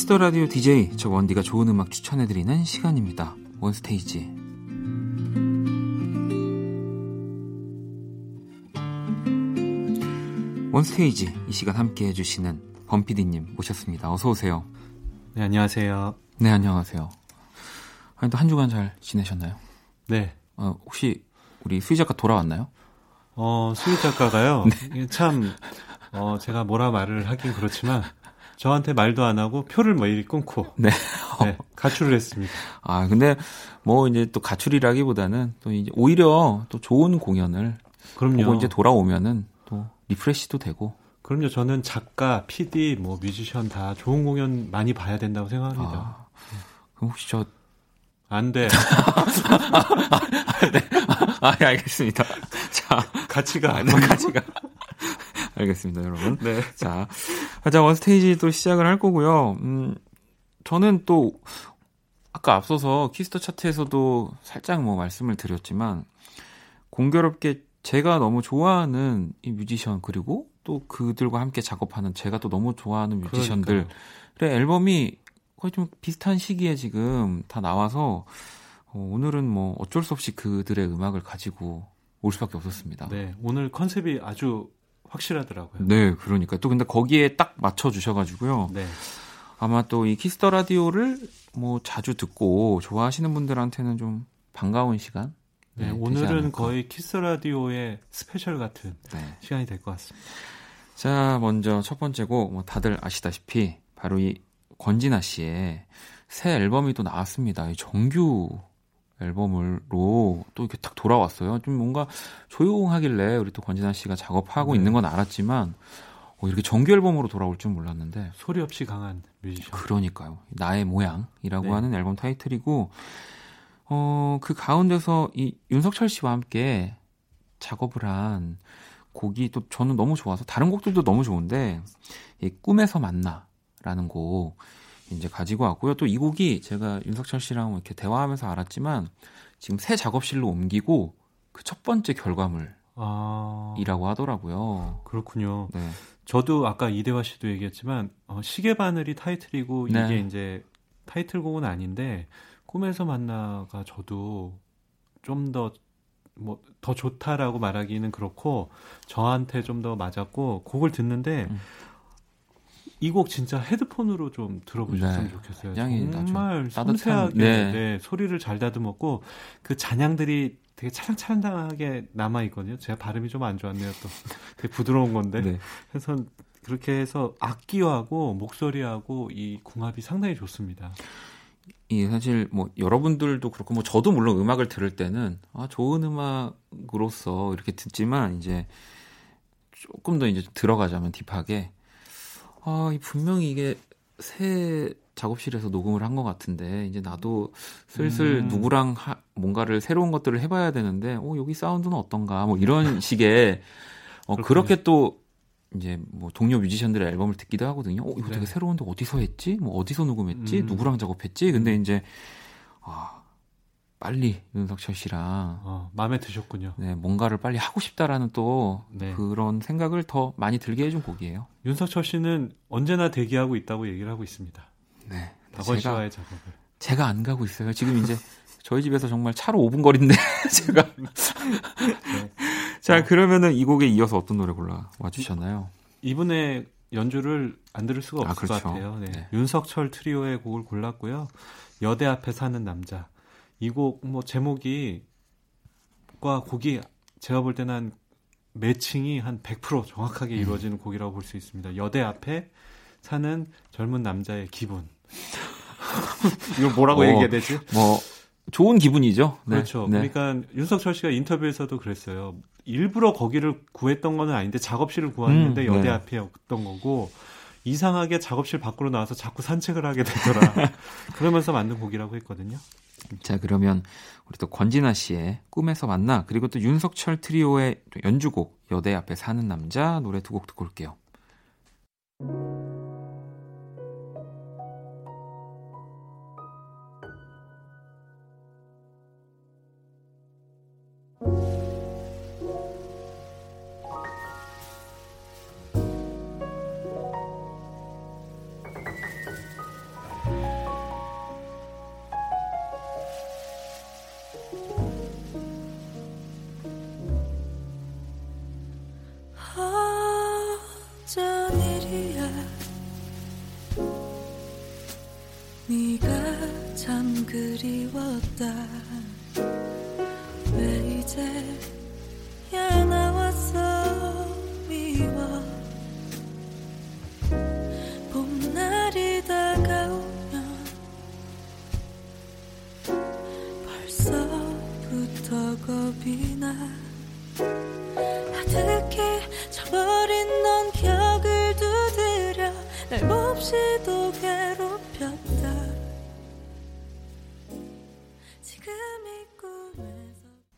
더 라디오 DJ 저 원디가 좋은 음악 추천해드리는 시간입니다. 원스테이지. 원스테이지 이 시간 함께 해주시는 범피디님 모셨습니다. 어서 오세요. 네, 안녕하세요. 네, 안녕하세요. 아니, 또 한 주간 잘 지내셨나요? 네. 혹시 우리 수희 작가 돌아왔나요? 수희 작가가요. 네. 참, 제가 뭐라 말을 하긴 그렇지만 저한테 말도 안 하고 표를 매일 끊고 네. 네, 가출을 했습니다. 아, 근데 뭐 이제 또 가출이라기보다는 또 이제 오히려 또 좋은 공연을 그럼요. 보고 이제 돌아오면은 또 리프레시도 되고. 그럼요. 저는 작가, PD, 뭐 뮤지션 다 좋은 공연 많이 봐야 된다고 생각합니다. 아, 그럼 혹시 저... 안 돼. 네. 알겠습니다. 자, 가치가 아니에요. 가치가. 알겠습니다, 여러분. 네. 자, 원스테이지 또 시작을 할 거고요. 저는 또 아까 앞서서 키스더 차트에서도 살짝 뭐 말씀을 드렸지만 공교롭게 제가 너무 좋아하는 이 뮤지션 그리고 또 그들과 함께 작업하는 제가 또 너무 좋아하는 뮤지션들의 앨범이 거의 좀 비슷한 시기에 지금 다 나와서 오늘은 뭐 어쩔 수 없이 그들의 음악을 가지고 올 수밖에 없었습니다. 네, 오늘 컨셉이 아주 확실하더라고요. 네, 그러니까 또 근데 거기에 딱 맞춰 주셔가지고요. 네. 아마 또 이 키스터 라디오를 뭐 자주 듣고 좋아하시는 분들한테는 좀 반가운 시간. 네, 오늘은 거의 키스 라디오의 스페셜 같은 네. 시간이 될 것 같습니다. 자, 먼저 첫 번째 곡, 뭐 다들 아시다시피 바로 이 권진아 씨의 새 앨범이 또 나왔습니다. 이 정규 앨범으로 또 이렇게 딱 돌아왔어요. 좀 뭔가 조용하길래 우리 또 권진아 씨가 작업하고 있는 건 알았지만 이렇게 정규 앨범으로 돌아올 줄 몰랐는데 소리 없이 강한 뮤지션. 그러니까요. 나의 모양이라고 네. 하는 앨범 타이틀이고 그 가운데서 이 윤석철 씨와 함께 작업을 한 곡이 또 저는 너무 좋아서 다른 곡들도 너무 좋은데 이 꿈에서 만나라는 곡 이제 가지고 왔고요. 또 이 곡이 제가 윤석철 씨랑 이렇게 대화하면서 알았지만 지금 새 작업실로 옮기고 그 첫 번째 결과물이라고 하더라고요. 그렇군요. 네. 저도 아까 이대화 씨도 얘기했지만 시계바늘이 타이틀이고 네. 이게 이제 타이틀곡은 아닌데 꿈에서 만나가 저도 좀 더 뭐 더 좋다라고 말하기는 그렇고 저한테 좀 더 맞았고 곡을 듣는데 이 곡 진짜 헤드폰으로 좀 들어보셨으면 네. 좋겠어요. 정말 섬세하게 네. 네, 소리를 잘 다듬었고 그 잔향들이 되게 차량차량하게 남아있거든요. 제가 발음이 좀 안 좋았네요. 또 되게 부드러운 건데 네. 그래서 그렇게 해서 악기하고 목소리하고 이 궁합이 상당히 좋습니다. 이 사실 뭐 여러분들도 그렇고 뭐 저도 물론 음악을 들을 때는 아 좋은 음악으로서 이렇게 듣지만 이제 조금 더 이제 들어가자면 딥하게 분명히 이게 새 작업실에서 녹음을 한 것 같은데 이제 나도 슬슬 누구랑 뭔가를 새로운 것들을 해봐야 되는데 여기 사운드는 어떤가 뭐 이런 식의 그렇게 또 이제 뭐 동료 뮤지션들의 앨범을 듣기도 하거든요. 이거 되게 새로운데 어디서 했지? 뭐 어디서 녹음했지? 누구랑 작업했지? 근데 이제 빨리 윤석철 씨랑 마음에 드셨군요. 네, 뭔가를 빨리 하고 싶다라는 또 네. 그런 생각을 더 많이 들게 해준 곡이에요. 윤석철 씨는 언제나 대기하고 있다고 얘기를 하고 있습니다. 네, 박원 씨와의 작업을 제가 안 가고 있어요. 지금 이제 저희 집에서 정말 차로 5분 거리인데 제가 네. 자, 그러면은 이 곡에 이어서 어떤 노래 골라 와주셨나요? 이분의 연주를 안 들을 수가 없을 그렇죠. 것 같아요. 네. 네. 윤석철 트리오의 곡을 골랐고요. 여대 앞에 사는 남자. 이 곡 뭐 제목과 곡이 제가 볼 때는 한 매칭이 한 100% 정확하게 이루어지는 곡이라고 볼 수 있습니다. 여대 앞에 사는 젊은 남자의 기분. 이거 뭐라고 얘기해야 되지? 뭐 좋은 기분이죠. 네. 그렇죠. 네. 그러니까 윤석철 씨가 인터뷰에서도 그랬어요. 일부러 거기를 구했던 건 아닌데 작업실을 구했는데 여대 네. 앞에였던 거고 이상하게 작업실 밖으로 나와서 자꾸 산책을 하게 되더라. 그러면서 만든 곡이라고 했거든요. 자, 그러면 우리 또 권진아 씨의 꿈에서 만나 그리고 또 윤석철 트리오의 연주곡 여대 앞에 사는 남자 노래 두 곡 듣고 올게요.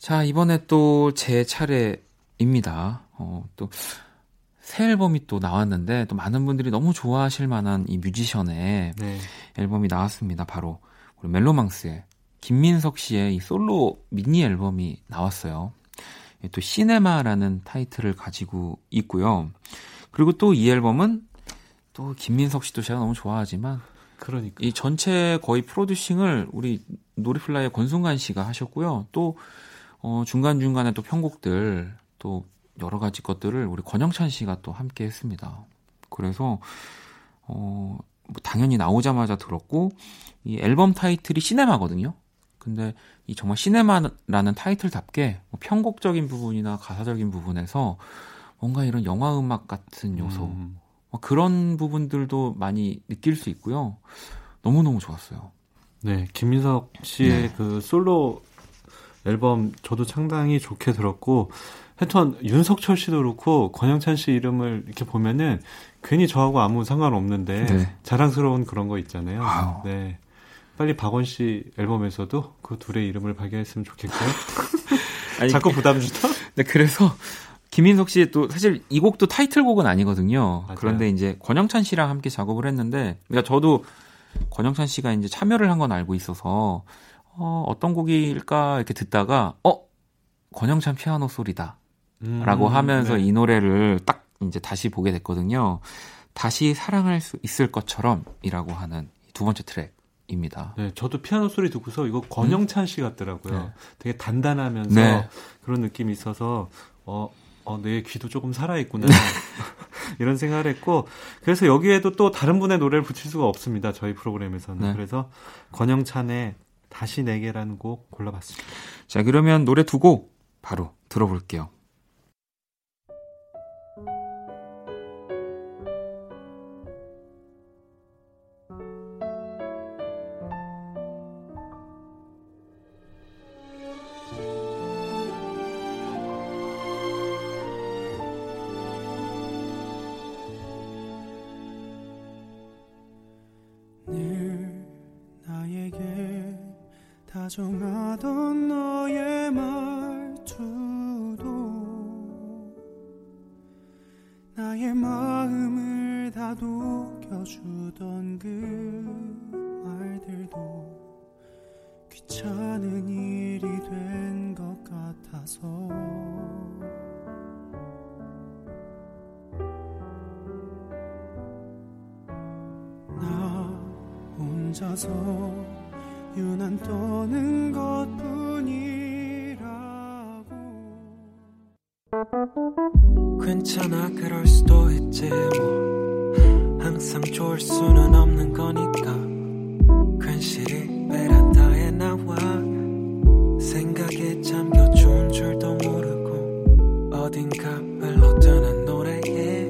자, 이번에 또 제 차례입니다. 또 새 앨범이 또 나왔는데 또 많은 분들이 너무 좋아하실 만한 이 뮤지션의 네. 앨범이 나왔습니다. 바로 우리 멜로망스의 김민석 씨의 이 솔로 미니 앨범이 나왔어요. 또 시네마라는 타이틀을 가지고 있고요. 그리고 또 이 앨범은 또 김민석 씨도 제가 너무 좋아하지만 그러니까 이 전체 거의 프로듀싱을 우리 노리플라이의 권순관 씨가 하셨고요. 또 중간중간에 또 편곡들 또 여러 가지 것들을 우리 권영찬 씨가 또 함께 했습니다. 그래서 뭐 당연히 나오자마자 들었고 이 앨범 타이틀이 시네마거든요. 근데 이 정말 시네마라는 타이틀답게 뭐 편곡적인 부분이나 가사적인 부분에서 뭔가 이런 영화 음악 같은 요소 뭐 그런 부분들도 많이 느낄 수 있고요. 너무너무 좋았어요. 네, 김민석 씨의 네. 그 솔로 앨범 저도 상당히 좋게 들었고 하여튼 윤석철 씨도 그렇고 권영찬 씨 이름을 이렇게 보면은 괜히 저하고 아무 상관없는데 네. 자랑스러운 그런 거 있잖아요. 아우. 네, 빨리 박원 씨 앨범에서도 그 둘의 이름을 발견했으면 좋겠고요. 아니, 자꾸 부담 주다. 네, 그래서 김민석 씨의 또 사실 이 곡도 타이틀곡은 아니거든요. 맞아요. 그런데 이제 권영찬 씨랑 함께 작업을 했는데 그러니까 저도 권영찬 씨가 이제 참여를 한 건 알고 있어서 어떤 곡일까 이렇게 듣다가 권영찬 피아노 소리다 라고 하면서 네. 이 노래를 딱 이제 다시 보게 됐거든요. 다시 사랑할 수 있을 것처럼 이라고 하는 두 번째 트랙입니다. 네, 저도 피아노 소리 듣고서 이거 권영찬 씨 같더라고요. 네. 되게 단단하면서 네. 그런 느낌이 있어서 내 귀도 조금 살아있구나 이런 생각을 했고 그래서 여기에도 또 다른 분의 노래를 붙일 수가 없습니다. 저희 프로그램에서는. 네. 그래서 권영찬의 다시 내게라는 곡 골라봤습니다. 자, 그러면 노래 두 곡 바로 들어볼게요. 다정하던 너의 말투도 나의 마음을 다독여주던 그 말들도 귀찮은 일이 된 것 같아서 나 혼자서 유난 떠는 것뿐이라고 괜찮아 그럴 수도 있지 뭐 항상 좋을 수는 없는 거니까 괜시리 베란다에 나와 생각에 잠겨 좋은 줄도 모르고 어딘가 흘러드는 노래에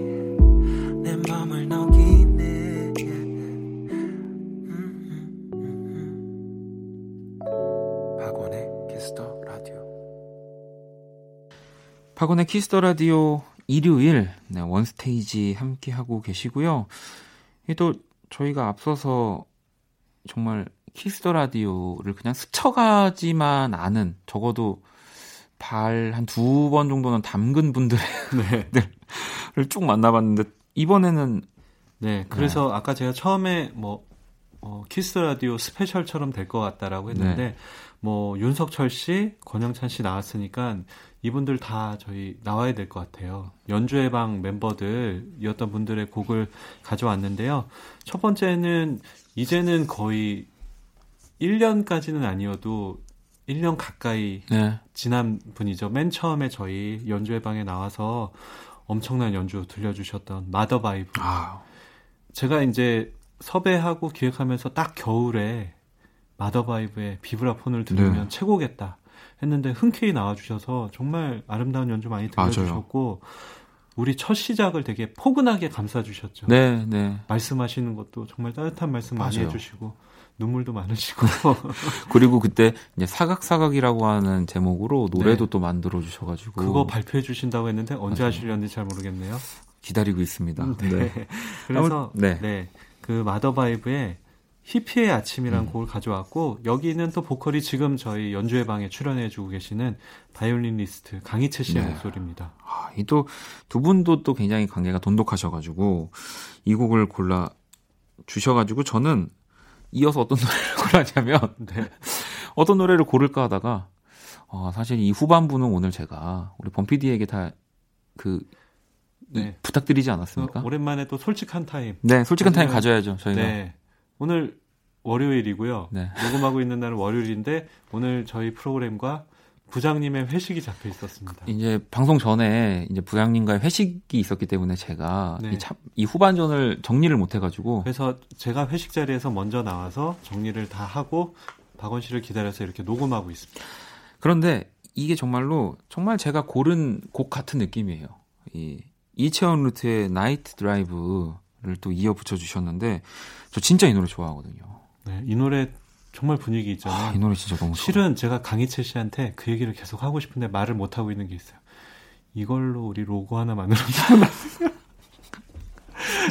내 맘을 녹이네 파곤의 키스더 라디오 일요일 네, 원스테이지 함께하고 계시고요. 또 저희가 앞서서 정말 키스더 라디오를 그냥 스쳐가지만 않은 적어도 발 한 두 번 정도는 담근 분들을 네. 쭉 만나봤는데 이번에는 네 그래서 네. 아까 제가 처음에 키스 라디오 스페셜처럼 될 것 같다라고 했는데 네. 윤석철 씨, 권영찬 씨 나왔으니까 이분들 다 저희 나와야 될 것 같아요. 연주의 방 멤버들이었던 분들의 곡을 가져왔는데요. 첫 번째는 이제는 거의 1년까지는 아니어도 1년 가까이 네. 지난 분이죠. 맨 처음에 저희 연주의 방에 나와서 엄청난 연주 들려주셨던 Mother Vibe. 아. 제가 이제 섭외하고 기획하면서 딱 겨울에 마더바이브의 비브라폰을 들으면 네. 최고겠다 했는데 흔쾌히 나와주셔서 정말 아름다운 연주 많이 들려주셨고 우리 첫 시작을 되게 포근하게 감싸주셨죠. 네, 네. 말씀하시는 것도 정말 따뜻한 말씀 많이 해주시고 눈물도 많으시고 그리고 그때 이제 사각사각이라고 하는 제목으로 노래도 네. 또 만들어주셔가지고 그거 발표해 주신다고 했는데 언제 하시려는지 잘 모르겠네요. 기다리고 있습니다. 네. 네. 그래서 네. 그 마더바이브의 히피의 아침이라는 곡을 가져왔고 여기는 또 보컬이 지금 저희 연주회 방에 출연해주고 계시는 바이올리니스트 강희채 씨의 네. 목소리입니다. 아, 이 또 두 분도 또 굉장히 관계가 돈독하셔가지고 이 곡을 골라 주셔가지고 저는 이어서 어떤 노래를 골라냐면 네. 어떤 노래를 고를까 하다가 사실 이 후반부는 오늘 제가 우리 범피디에게 다 네. 부탁드리지 않았습니까? 오랜만에 또 솔직한 타임. 네, 솔직한 타임 가져야죠, 저희가. 네. 오늘 월요일이고요. 네. 녹음하고 있는 날은 월요일인데 오늘 저희 프로그램과 부장님의 회식이 잡혀 있었습니다. 이제 방송 전에 이제 부장님과의 회식이 있었기 때문에 제가 네. 이 후반전을 정리를 못 해가지고 그래서 제가 회식 자리에서 먼저 나와서 정리를 다 하고 박원 씨를 기다려서 이렇게 녹음하고 있습니다. 그런데 이게 정말 제가 고른 곡 같은 느낌이에요. 이 이채원 루트의 나이트 드라이브를 또 이어 붙여주셨는데 저 진짜 이 노래 좋아하거든요. 네, 이 노래 정말 분위기 있잖아요. 아, 이 노래 진짜 너무 실은 좋아요. 제가 강희채 씨한테 그 얘기를 계속 하고 싶은데 말을 못 하고 있는 게 있어요. 이걸로 우리 로고 하나 만들었잖아.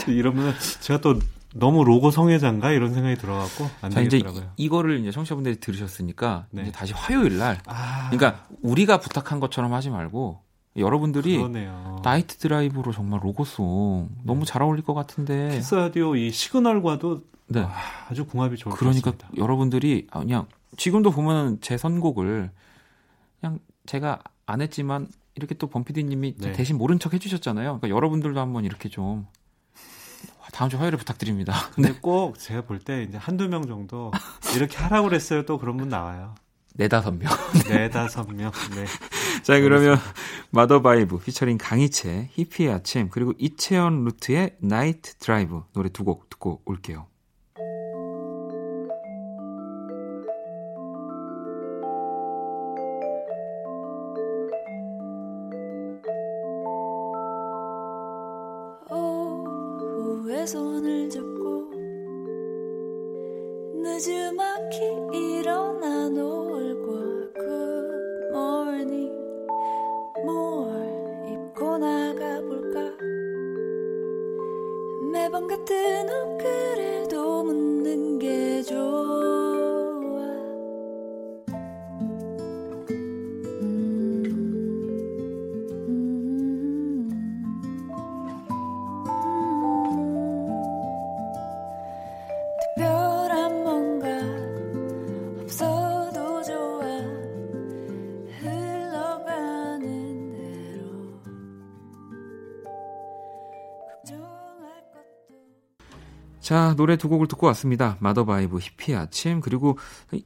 이러면 제가 또 너무 로고 성애자인가 이런 생각이 들어갖고 안 되겠더라고요. 이제 이거를 이제 청취자분들이 들으셨으니까 네. 이제 다시 화요일 날. 아... 그러니까 우리가 부탁한 것처럼 하지 말고 여러분들이 그러네요. 나이트 드라이브로 정말 로고송 너무 잘 어울릴 것 같은데. 키스 라디오 이 시그널과도 네. 와, 아주 궁합이 좋을 것 같습니다. 그러니까 여러분들이 그냥 지금도 보면 제 선곡을 그냥 제가 안 했지만 이렇게 또 범피디님이 네. 대신 모른 척 해주셨잖아요. 그러니까 여러분들도 한번 이렇게 좀 다음 주 화요일에 부탁드립니다. 근데 네. 꼭 제가 볼 때 이제 한두 명 정도 이렇게 하라고 그랬어요. 또 그런 분 나와요. 4-5명. 4-5명. 네. 자, 그러면 Mother Vibe 피처링 강희채, 히피의 아침, 그리고 이채연 루트의 나이트 드라이브 노래 두 곡 듣고 올게요. 손을 잡고 느지막히 일어나 노을과 Good morning 뭘 입고 나가볼까 매번 같은 옷 그래도 묻는 게 좋아 자, 노래 두 곡을 듣고 왔습니다. 마더바이브, 히피의 아침, 그리고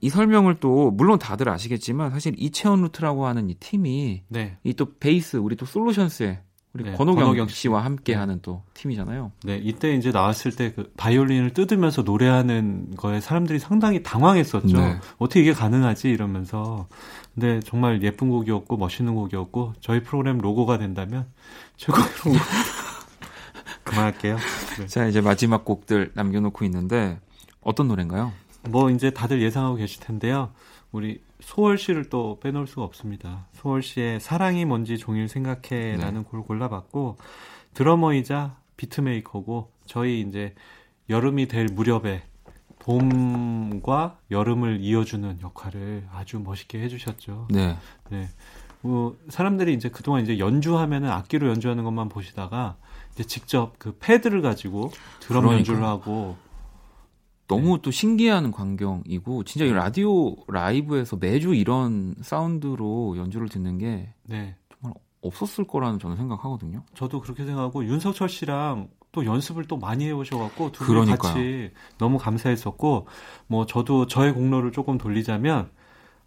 이 설명을 또 물론 다들 아시겠지만 사실 이채원 루트라고 하는 이 팀이 네. 이 또 베이스, 우리 또 솔루션스의 우리 네, 권호경 씨와 함께하는 네. 또 팀이잖아요. 네, 이때 이제 나왔을 때 그 바이올린을 뜯으면서 노래하는 거에 사람들이 상당히 당황했었죠. 네. 어떻게 이게 가능하지 이러면서. 근데 정말 예쁜 곡이었고 멋있는 곡이었고 저희 프로그램 로고가 된다면 최고의 로고. 그만할게요. 네. 자, 이제 마지막 곡들 남겨놓고 있는데 어떤 노래인가요? 뭐 이제 다들 예상하고 계실 텐데요. 우리 소월 씨를 또 빼놓을 수가 없습니다. 소월 씨의 사랑이 뭔지 종일 생각해라는 곡을 네. 골라봤고 드러머이자 비트메이커고 저희 이제 여름이 될 무렵에 봄과 여름을 이어주는 역할을 아주 멋있게 해주셨죠. 네. 네. 뭐 사람들이 이제 그동안 이제 연주하면은 악기로 연주하는 것만 보시다가 이제 직접 그 패드를 가지고 드럼 그러니까. 연주를 하고 너무 네. 또 신기한 광경이고 진짜 이 라디오 라이브에서 매주 이런 사운드로 연주를 듣는 게 네. 정말 없었을 거라는 저는 생각하거든요. 저도 그렇게 생각하고 윤석철 씨랑 또 연습을 또 많이 해오셔갖고 두 분 같이 너무 감사했었고 뭐 저도 저의 공로를 조금 돌리자면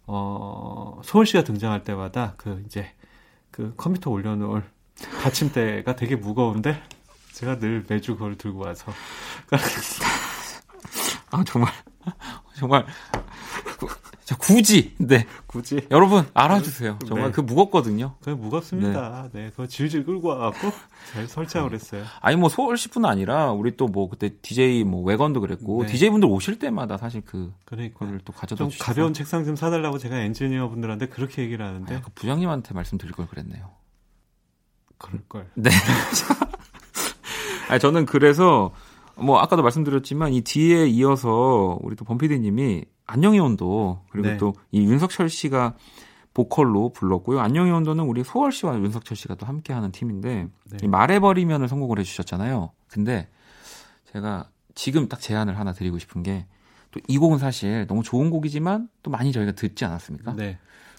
소월 씨가 등장할 때마다 그 이제 그 컴퓨터 올려놓을 받침대가 되게 무거운데 제가 늘 매주 그걸 들고 와서 아 정말 굳이 네 굳이 여러분 알아주세요. 정말 네. 그 무겁거든요. 그 무겁습니다. 네, 네 그거 질질 끌고 와갖고 잘 설치하고 그랬어요. 아니 뭐 서울시뿐 아니라 우리 또 뭐 그때 DJ 뭐 외관도 그랬고 네. DJ 분들 오실 때마다 사실 그거를 또 가져다 좀 주셔서. 가벼운 책상 좀 사달라고 제가 엔지니어 분들한테 그렇게 얘기를 하는데 아니, 부장님한테 말씀드릴 걸 그랬네요. 그럴걸. 네. 아니, 저는 그래서, 뭐, 아까도 말씀드렸지만, 이 뒤에 이어서, 우리 또 범피디님이, 안녕의 온도, 그리고 네. 또, 이 윤석철 씨가 보컬로 불렀고요. 안녕의 온도는 우리 소월 씨와 윤석철 씨가 또 함께하는 팀인데, 네. 이 말해버리면을 선곡을 해주셨잖아요. 근데, 제가 지금 딱 제안을 하나 드리고 싶은 게, 또 이 곡은 사실 너무 좋은 곡이지만, 또 많이 저희가 듣지 않았습니까? 네.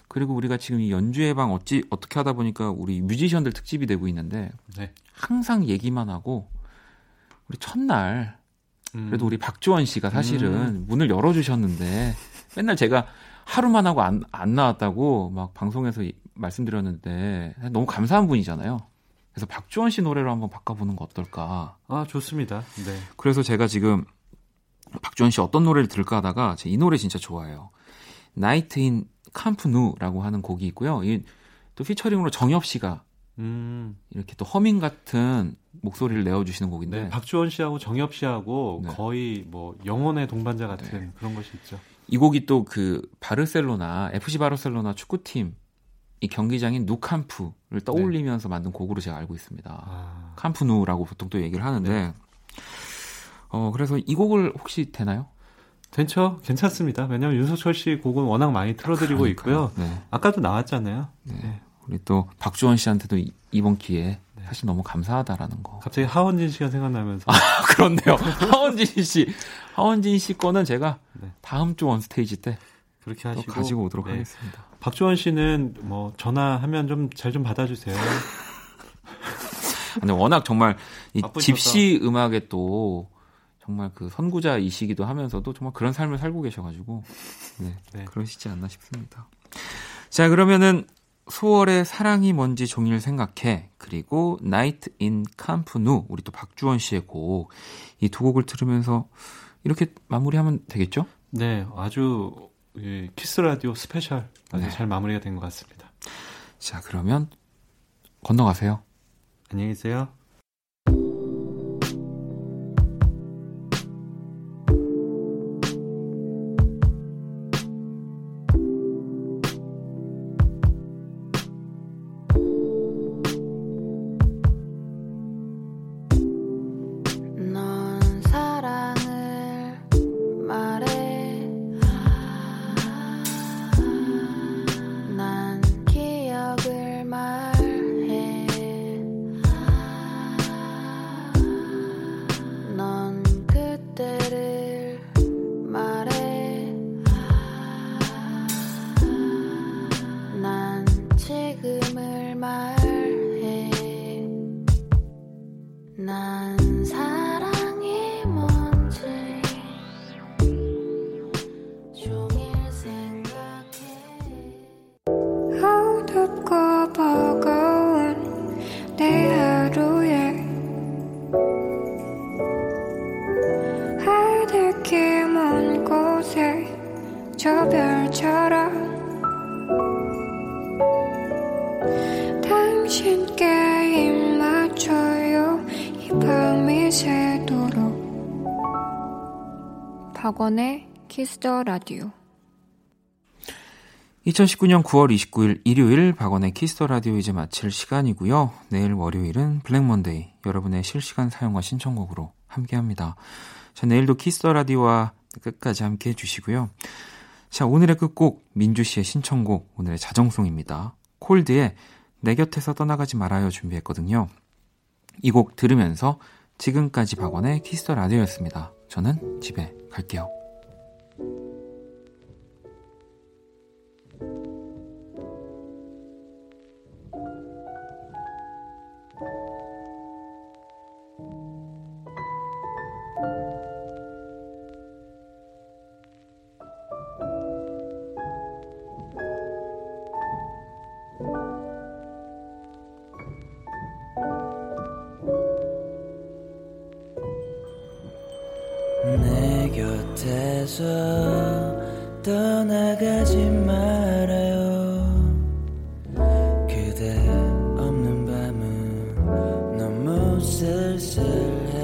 그리고 우리가 지금 이 연주의 방 어떻게 하다 보니까 우리 뮤지션들 특집이 되고 있는데 네. 항상 얘기만 하고 우리 첫날 그래도 우리 박주원 씨가 사실은 문을 열어주셨는데 맨날 제가 하루만 하고 안 나왔다고 막 방송에서 말씀드렸는데 너무 감사한 분이잖아요. 그래서 박주원 씨 노래로 한번 바꿔보는 거 어떨까? 아, 좋습니다. 네. 그래서 제가 지금 박주원 씨 어떤 노래를 들을까 하다가 제가 이 노래 진짜 좋아해요. 나이트 인 캄프 누라고 하는 곡이 있고요. 또 피처링으로 정엽 씨가 이렇게 또 허밍 같은 목소리를 내어주시는 곡인데 네, 박주원 씨하고 정엽 씨하고 네. 거의 뭐 영혼의 동반자 같은 네. 그런 것이 있죠. 이 곡이 또 그 바르셀로나 FC 바르셀로나 축구팀 이 경기장인 누캄프를 떠올리면서 네. 만든 곡으로 제가 알고 있습니다. 아... 캄프누라고 보통 또 얘기를 하는데 네. 그래서 이 곡을 혹시 되나요? 괜찮죠? 괜찮습니다. 왜냐하면 윤석철 씨 곡은 워낙 많이 틀어드리고 그러니까요. 있고요. 네. 아까도 나왔잖아요. 네. 네. 우리 또 박주원 씨한테도 이번 기회에 네. 사실 너무 감사하다라는 거. 갑자기 하원진 씨가 생각나면서. 아, 그렇네요. 하원진 씨 거는 제가 네. 다음 주 원스테이지 때 그렇게 하시고 가지고 오도록 네. 하겠습니다. 박주원 씨는 뭐 전화하면 좀 잘 좀 받아주세요. 근데 워낙 정말 이 집시 음악에 또 정말 그 선구자이시기도 하면서도 정말 그런 삶을 살고 계셔가지고 네, 네. 그러시지 않나 싶습니다. 자, 그러면은 소월의 사랑이 뭔지 종일 생각해 그리고 나이트 인 캄프 누 우리 또 박주원 씨의 곡 이 두 곡을 들으면서 이렇게 마무리하면 되겠죠? 네, 아주 키스 라디오 스페셜 아주 네. 잘 마무리가 된 것 같습니다. 자, 그러면 건너가세요. 안녕히 계세요. 박원의 키스 더 라디오. 2019년 9월 29일 일요일 박원의 키스 더 라디오 이제 마칠 시간이고요. 내일 월요일은 블랙 먼데이 여러분의 실시간 사용과 신청곡으로 함께합니다. 자, 내일도 키스 더 라디오와 끝까지 함께해 주시고요. 자, 오늘의 끝곡 민주 씨의 신청곡 오늘의 자정송입니다. 콜드의 내 곁에서 떠나가지 말아요 준비했거든요. 이 곡 들으면서 지금까지 박원의 키스 더 라디오였습니다. 저는 집에 갈게요. 떠나가지 말아요. 그대 없는 밤은 너무 쓸쓸해.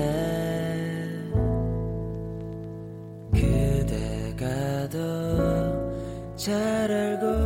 그대가 더 잘 알고